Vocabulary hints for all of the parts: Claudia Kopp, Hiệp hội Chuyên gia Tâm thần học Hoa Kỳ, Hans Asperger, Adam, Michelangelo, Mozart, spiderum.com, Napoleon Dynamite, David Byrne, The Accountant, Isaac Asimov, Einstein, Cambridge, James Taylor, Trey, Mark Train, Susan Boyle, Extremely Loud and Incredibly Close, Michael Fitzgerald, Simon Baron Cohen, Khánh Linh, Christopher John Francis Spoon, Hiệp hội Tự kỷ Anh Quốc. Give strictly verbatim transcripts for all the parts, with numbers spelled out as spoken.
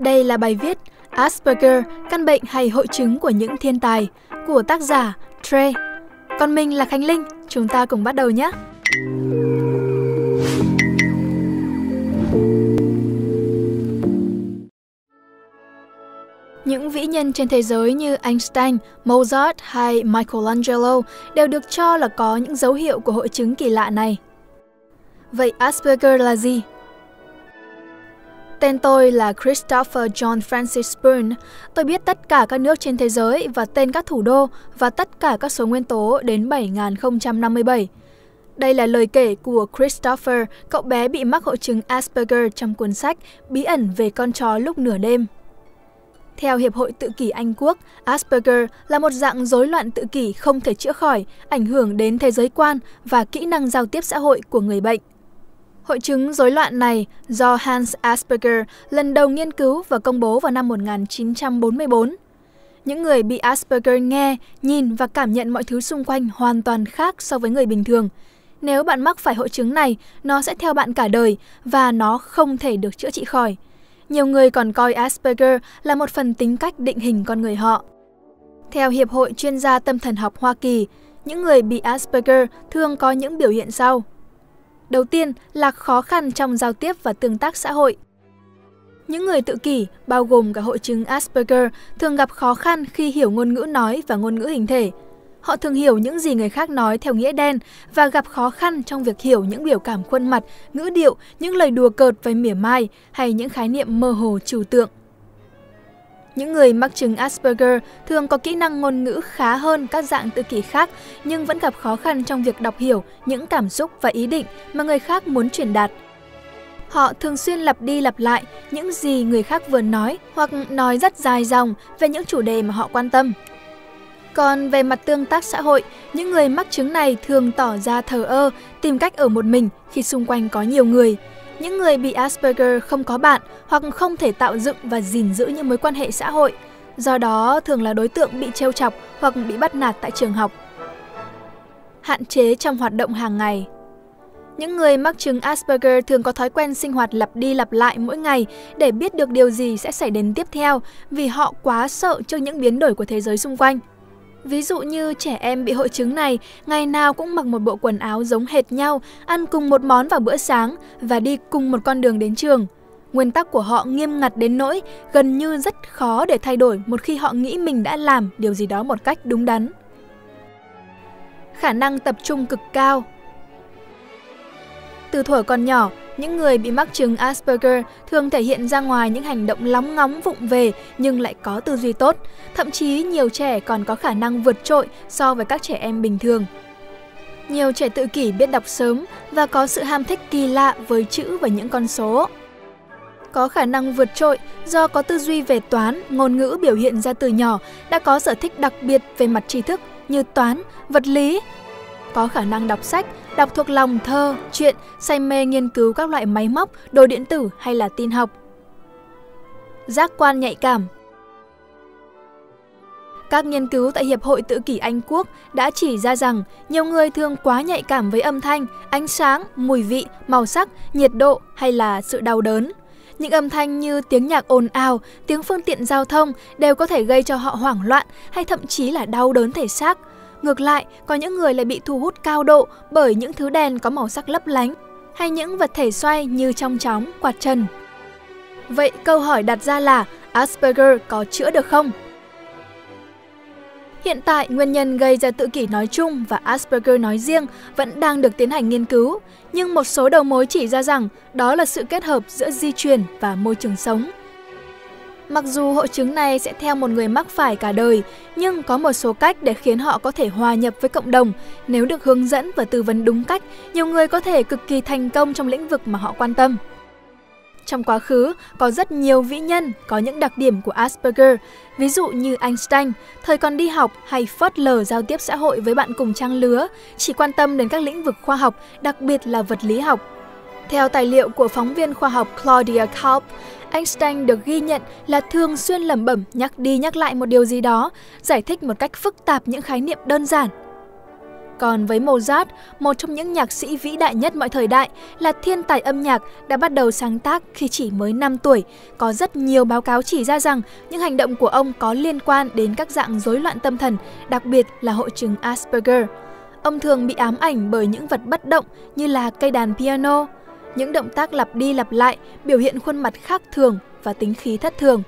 Đây là bài viết Asperger, căn bệnh hay hội chứng của những thiên tài của tác giả Trey. Còn mình là Khánh Linh, chúng ta cùng bắt đầu nhé! Những vĩ nhân trên thế giới như Einstein, Mozart hay Michelangelo đều được cho là có những dấu hiệu của hội chứng kỳ lạ này. Vậy Asperger là gì? Tên tôi là Christopher John Francis Spoon. Tôi biết tất cả các nước trên thế giới và tên các thủ đô và tất cả các số nguyên tố đến bảy nghìn không trăm năm mươi bảy. Đây là lời kể của Christopher, cậu bé bị mắc hội chứng Asperger trong cuốn sách Bí ẩn về con chó lúc nửa đêm. Theo Hiệp hội Tự kỷ Anh Quốc, Asperger là một dạng rối loạn tự kỷ không thể chữa khỏi, ảnh hưởng đến thế giới quan và kỹ năng giao tiếp xã hội của người bệnh. Hội chứng rối loạn này do Hans Asperger lần đầu nghiên cứu và công bố vào năm một nghìn chín trăm bốn mươi bốn. Những người bị Asperger nghe, nhìn và cảm nhận mọi thứ xung quanh hoàn toàn khác so với người bình thường. Nếu bạn mắc phải hội chứng này, nó sẽ theo bạn cả đời và nó không thể được chữa trị khỏi. Nhiều người còn coi Asperger là một phần tính cách định hình con người họ. Theo Hiệp hội Chuyên gia Tâm thần học Hoa Kỳ, những người bị Asperger thường có những biểu hiện sau. Đầu tiên là khó khăn trong giao tiếp và tương tác xã hội. Những người tự kỷ, bao gồm cả hội chứng Asperger, thường gặp khó khăn khi hiểu ngôn ngữ nói và ngôn ngữ hình thể. Họ thường hiểu những gì người khác nói theo nghĩa đen và gặp khó khăn trong việc hiểu những biểu cảm khuôn mặt, ngữ điệu, những lời đùa cợt và mỉa mai hay những khái niệm mơ hồ trừu tượng. Những người mắc chứng Asperger thường có kỹ năng ngôn ngữ khá hơn các dạng tự kỷ khác nhưng vẫn gặp khó khăn trong việc đọc hiểu những cảm xúc và ý định mà người khác muốn truyền đạt. Họ thường xuyên lặp đi lặp lại những gì người khác vừa nói hoặc nói rất dài dòng về những chủ đề mà họ quan tâm. Còn về mặt tương tác xã hội, những người mắc chứng này thường tỏ ra thờ ơ, tìm cách ở một mình khi xung quanh có nhiều người. Những người bị Asperger không có bạn hoặc không thể tạo dựng và gìn giữ những mối quan hệ xã hội, do đó thường là đối tượng bị trêu chọc hoặc bị bắt nạt tại trường học. Hạn chế trong hoạt động hàng ngày. Những người mắc chứng Asperger thường có thói quen sinh hoạt lặp đi lặp lại mỗi ngày để biết được điều gì sẽ xảy đến tiếp theo vì họ quá sợ trước những biến đổi của thế giới xung quanh. Ví dụ như trẻ em bị hội chứng này, ngày nào cũng mặc một bộ quần áo giống hệt nhau, ăn cùng một món vào bữa sáng và đi cùng một con đường đến trường. Nguyên tắc của họ nghiêm ngặt đến nỗi gần như rất khó để thay đổi một khi họ nghĩ mình đã làm điều gì đó một cách đúng đắn. Khả năng tập trung cực cao. Từ thuở còn nhỏ, những người bị mắc chứng Asperger thường thể hiện ra ngoài những hành động lóng ngóng vụng về nhưng lại có tư duy tốt. Thậm chí nhiều trẻ còn có khả năng vượt trội so với các trẻ em bình thường. Nhiều trẻ tự kỷ biết đọc sớm và có sự ham thích kỳ lạ với chữ và những con số. Có khả năng vượt trội do có tư duy về toán, ngôn ngữ biểu hiện ra từ nhỏ, đã có sở thích đặc biệt về mặt tri thức như toán, vật lý. Có khả năng đọc sách, đọc thuộc lòng thơ, truyện, say mê nghiên cứu các loại máy móc, đồ điện tử hay là tin học. Giác quan nhạy cảm. Các nghiên cứu tại Hiệp hội Tự kỷ Anh Quốc đã chỉ ra rằng nhiều người thường quá nhạy cảm với âm thanh, ánh sáng, mùi vị, màu sắc, nhiệt độ hay là sự đau đớn. Những âm thanh như tiếng nhạc ồn ào, tiếng phương tiện giao thông đều có thể gây cho họ hoảng loạn hay thậm chí là đau đớn thể xác. Ngược lại, có những người lại bị thu hút cao độ bởi những thứ đèn có màu sắc lấp lánh hay những vật thể xoay như trong chóng, quạt trần. Vậy câu hỏi đặt ra là Asperger có chữa được không? Hiện tại, nguyên nhân gây ra tự kỷ nói chung và Asperger nói riêng vẫn đang được tiến hành nghiên cứu, nhưng một số đầu mối chỉ ra rằng đó là sự kết hợp giữa di truyền và môi trường sống. Mặc dù hội chứng này sẽ theo một người mắc phải cả đời, nhưng có một số cách để khiến họ có thể hòa nhập với cộng đồng. Nếu được hướng dẫn và tư vấn đúng cách, nhiều người có thể cực kỳ thành công trong lĩnh vực mà họ quan tâm. Trong quá khứ, có rất nhiều vĩ nhân có những đặc điểm của Asperger, ví dụ như Einstein, thời còn đi học hay phớt lờ giao tiếp xã hội với bạn cùng trang lứa, chỉ quan tâm đến các lĩnh vực khoa học, đặc biệt là vật lý học. Theo tài liệu của phóng viên khoa học Claudia Kopp, Einstein được ghi nhận là thường xuyên lẩm bẩm nhắc đi nhắc lại một điều gì đó, giải thích một cách phức tạp những khái niệm đơn giản. Còn với Mozart, một trong những nhạc sĩ vĩ đại nhất mọi thời đại, là thiên tài âm nhạc đã bắt đầu sáng tác khi chỉ mới năm tuổi. Có rất nhiều báo cáo chỉ ra rằng những hành động của ông có liên quan đến các dạng rối loạn tâm thần, đặc biệt là hội chứng Asperger. Ông thường bị ám ảnh bởi những vật bất động như là cây đàn piano, những động tác lặp đi lặp lại, biểu hiện khuôn mặt khác thường và tính khí thất thường.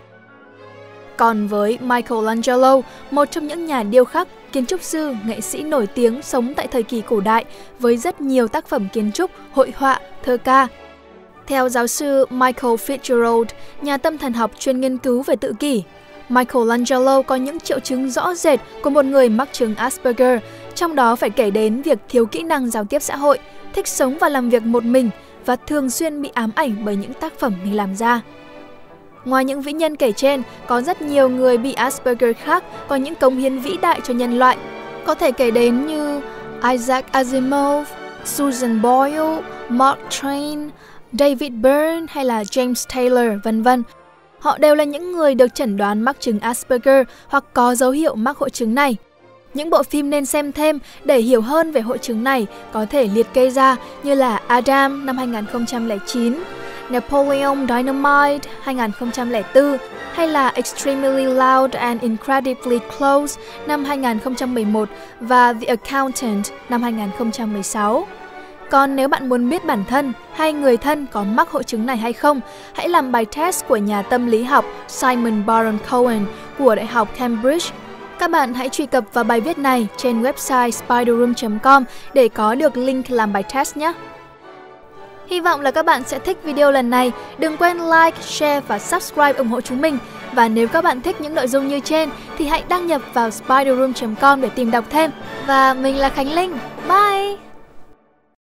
Còn với Michelangelo, một trong những nhà điêu khắc, kiến trúc sư, nghệ sĩ nổi tiếng sống tại thời kỳ cổ đại với rất nhiều tác phẩm kiến trúc, hội họa, thơ ca. Theo giáo sư Michael Fitzgerald, nhà tâm thần học chuyên nghiên cứu về tự kỷ, Michelangelo có những triệu chứng rõ rệt của một người mắc chứng Asperger, trong đó phải kể đến việc thiếu kỹ năng giao tiếp xã hội, thích sống và làm việc một mình và thường xuyên bị ám ảnh bởi những tác phẩm mình làm ra. Ngoài những vĩ nhân kể trên, có rất nhiều người bị Asperger khác có những cống hiến vĩ đại cho nhân loại. Có thể kể đến như Isaac Asimov, Susan Boyle, Mark Train, David Byrne hay là James Taylor, vân vân. Họ đều là những người được chẩn đoán mắc chứng Asperger hoặc có dấu hiệu mắc hội chứng này. Những bộ phim nên xem thêm để hiểu hơn về hội chứng này có thể liệt kê ra như là Adam năm hai nghìn không trăm lẻ chín, Napoleon Dynamite hai nghìn không trăm lẻ tư hay là Extremely Loud and Incredibly Close năm hai nghìn không trăm mười một và The Accountant năm hai nghìn không trăm mười sáu. Còn nếu bạn muốn biết bản thân hay người thân có mắc hội chứng này hay không, hãy làm bài test của nhà tâm lý học Simon Baron Cohen của Đại học Cambridge. Các bạn hãy truy cập vào bài viết này trên website spiderum chấm com để có được link làm bài test nhé! Hy vọng là các bạn sẽ thích video lần này. Đừng quên like, share và subscribe ủng hộ chúng mình. Và nếu các bạn thích những nội dung như trên thì hãy đăng nhập vào spiderum chấm com để tìm đọc thêm. Và mình là Khánh Linh. Bye!